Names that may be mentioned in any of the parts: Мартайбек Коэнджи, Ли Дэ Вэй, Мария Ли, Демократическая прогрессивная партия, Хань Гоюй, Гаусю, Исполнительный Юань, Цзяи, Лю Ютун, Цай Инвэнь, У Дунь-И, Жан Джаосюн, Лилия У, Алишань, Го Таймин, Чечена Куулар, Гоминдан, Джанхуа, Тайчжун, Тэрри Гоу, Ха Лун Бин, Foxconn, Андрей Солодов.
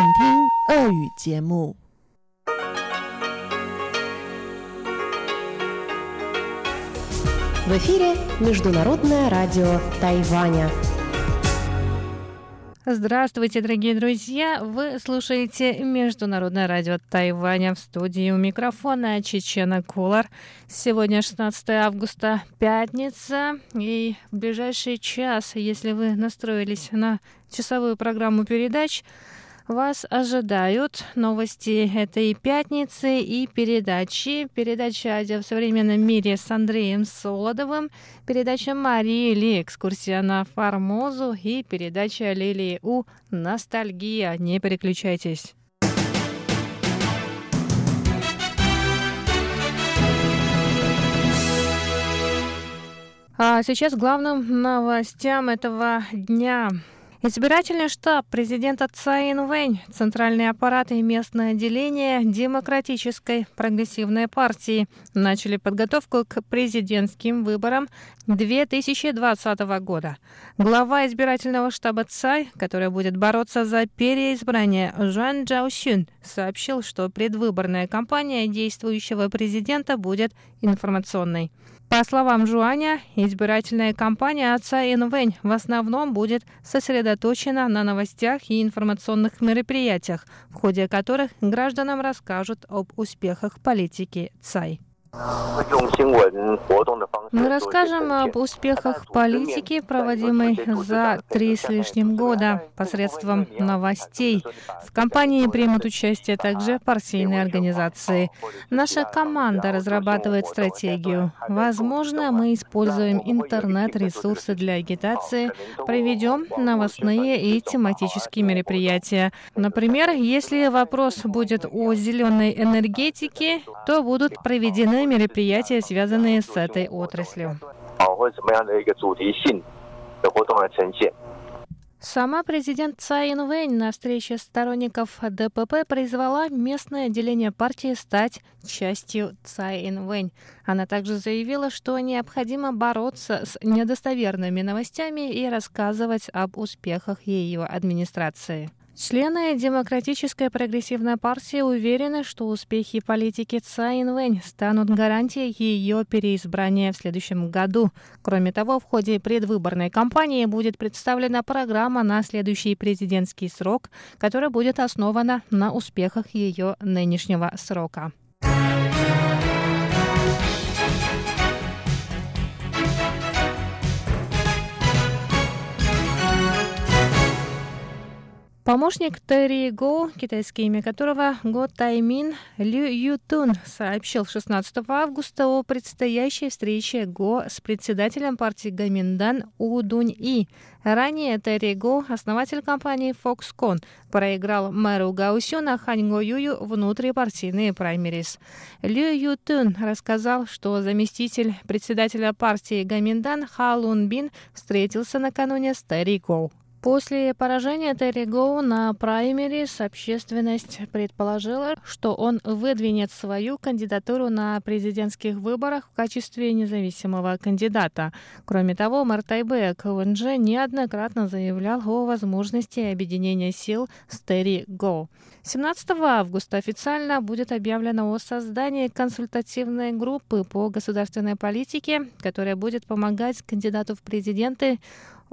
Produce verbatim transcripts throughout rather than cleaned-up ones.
В эфире Международное радио Тайваня. Здравствуйте, дорогие друзья! Вы слушаете Международное радио Тайваня, в студии у микрофона Чечена Куулар. Сегодня шестнадцатое августа, пятница, и в ближайший час, если вы настроились на часовую программу передач, вас ожидают новости этой пятницы и передачи. Передача «Азия в современном мире» с Андреем Солодовым, передача Марии Ли «Экскурсия на Формозу» и передача Лилии У «Ностальгия». Не переключайтесь. А сейчас главным новостям этого дня. Избирательный штаб президента Цай Инвэнь, центральный аппарат и местное отделение Демократической прогрессивной партии начали подготовку к президентским выборам две тысячи двадцатого года. Глава избирательного штаба Цай, который будет бороться за переизбрание, Жан Джаосюн, сообщил, что предвыборная кампания действующего президента будет информационной. По словам Жуаня, избирательная кампания Цай Инвэнь в основном будет сосредоточена на новостях и информационных мероприятиях, в ходе которых гражданам расскажут об успехах политики Цай. Мы расскажем об успехах политики, проводимой за три с лишним года посредством новостей. В кампании примут участие также партийные организации. Наша команда разрабатывает стратегию. Возможно, мы используем интернет-ресурсы для агитации, проведем новостные и тематические мероприятия. Например, если вопрос будет о зеленой энергетике, то будут проведены мероприятия, связанные с этой отраслью. Сама президент Цай Инвэнь на встрече сторонников ДПП призвала местное отделение партии стать частью Цай Инвэнь. Она также заявила, что необходимо бороться с недостоверными новостями и рассказывать об успехах ее администрации. Члены Демократической прогрессивной партии уверены, что успехи политики Цай Инвэнь станут гарантией ее переизбрания в следующем году. Кроме того, в ходе предвыборной кампании будет представлена программа на следующий президентский срок, которая будет основана на успехах ее нынешнего срока. Помощник Тэрри Гоу, китайское имя которого Го Таймин, Лю Ютун, сообщил шестнадцатого августа о предстоящей встрече Го с председателем партии Гоминдан У Дунь-И. Ранее Тэрри Гоу, основатель компании Foxconn, проиграл мэру Гаусю на Хань Гоюю внутрипартийные праймерис. Лю Ютун рассказал, что заместитель председателя партии Гоминдан Ха Лун Бин встретился накануне с Тэрри Гоу. После поражения Тэрри Гоу на праймерис общественность предположила, что он выдвинет свою кандидатуру на президентских выборах в качестве независимого кандидата. Кроме того, Мартайбек Коэнджи неоднократно заявлял о возможности объединения сил с Тэрри Гоу. семнадцатого августа официально будет объявлено о создании консультативной группы по государственной политике, которая будет помогать кандидату в президенты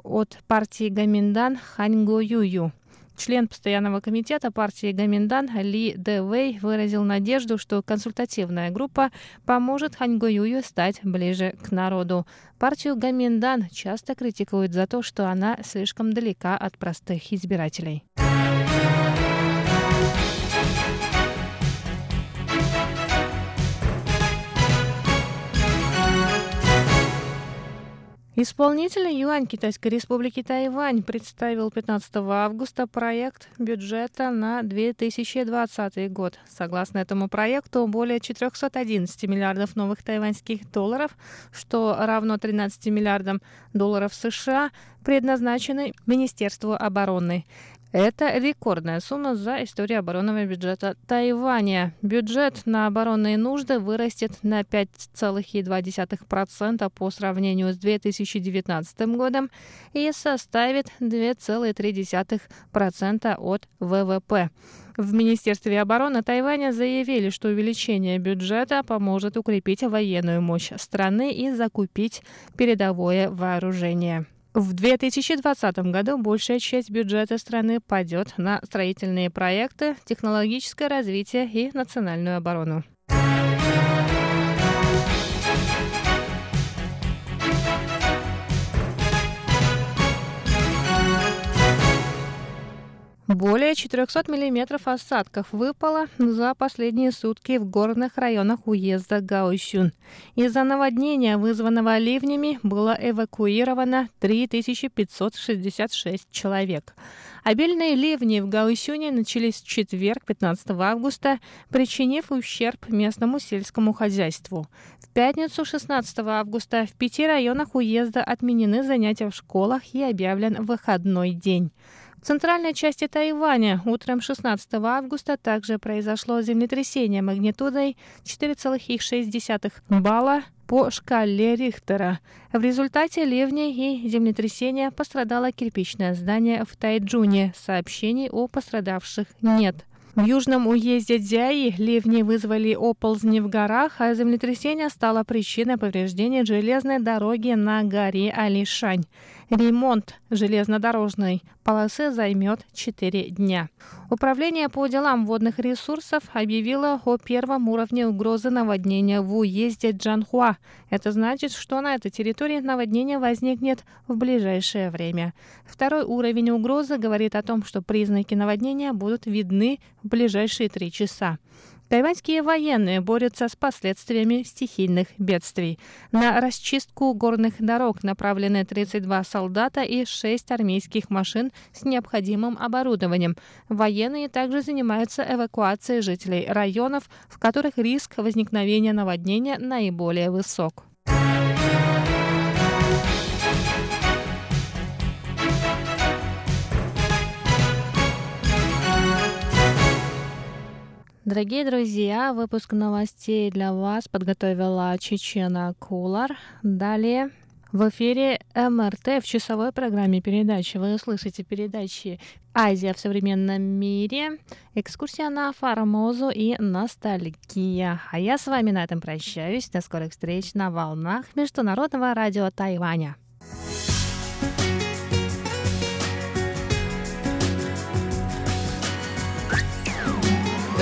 от партии Гоминдан Хань Гоюю. Член постоянного комитета партии Гоминдан Ли Дэ Вэй выразил надежду, что консультативная группа поможет Хань Гоюю стать ближе к народу. Партию Гоминдан часто критикуют за то, что она слишком далека от простых избирателей. Исполнительный юань Китайской Республики Тайвань представил пятнадцатого августа проект бюджета на две тысячи двадцатый год. Согласно этому проекту, более четыреста одиннадцать миллиардов новых тайваньских долларов, что равно тринадцати миллиардам долларов США, предназначены Министерству обороны. Это рекордная сумма за историю оборонного бюджета Тайваня. Бюджет на оборонные нужды вырастет на пять целых два десятых процента по сравнению с две тысячи девятнадцатым годом и составит два целых три десятых процента от вэ вэ пэ. В Министерстве обороны Тайваня заявили, что увеличение бюджета поможет укрепить военную мощь страны и закупить передовое вооружение. В две тысячи двадцатом году большая часть бюджета страны пойдет на строительные проекты, технологическое развитие и национальную оборону. Более четырехсот миллиметров осадков выпало за последние сутки в горных районах уезда Гаусю. Из-за наводнения, вызванного ливнями, было эвакуировано три тысячи пятьсот шестьдесят шесть человек. Обильные ливни в Гаусюне начались в четверг, пятнадцатого августа, причинив ущерб местному сельскому хозяйству. В пятницу, шестнадцатого августа, в пяти районах уезда отменены занятия в школах и объявлен выходной день. В центральной части Тайваня утром шестнадцатого августа также произошло землетрясение магнитудой четыре целых шесть десятых балла по шкале Рихтера. В результате ливней и землетрясения пострадало кирпичное здание в Тайчжуне. Сообщений о пострадавших нет. В южном уезде Цзяи ливни вызвали оползни в горах, а землетрясение стало причиной повреждения железной дороги на горе Алишань. Ремонт железнодорожной полосы займет четыре дня. Управление по делам водных ресурсов объявило о первом уровне угрозы наводнения в уезде Джанхуа. Это значит, что на этой территории наводнение возникнет в ближайшее время. Второй уровень угрозы говорит о том, что признаки наводнения будут видны в ближайшие три часа. Тайваньские военные борются с последствиями стихийных бедствий. На расчистку горных дорог направлены тридцать два солдата и шесть армейских машин с необходимым оборудованием. Военные также занимаются эвакуацией жителей районов, в которых риск возникновения наводнения наиболее высок. Дорогие друзья, выпуск новостей для вас подготовила Чечена Куулар. Далее в эфире эм эр тэ в часовой программе передачи. Вы услышите передачи «Азия в современном мире», «Экскурсия на Формозу» и «Ностальгия». А я с вами на этом прощаюсь. До скорых встреч на волнах Международного радио Тайваня. В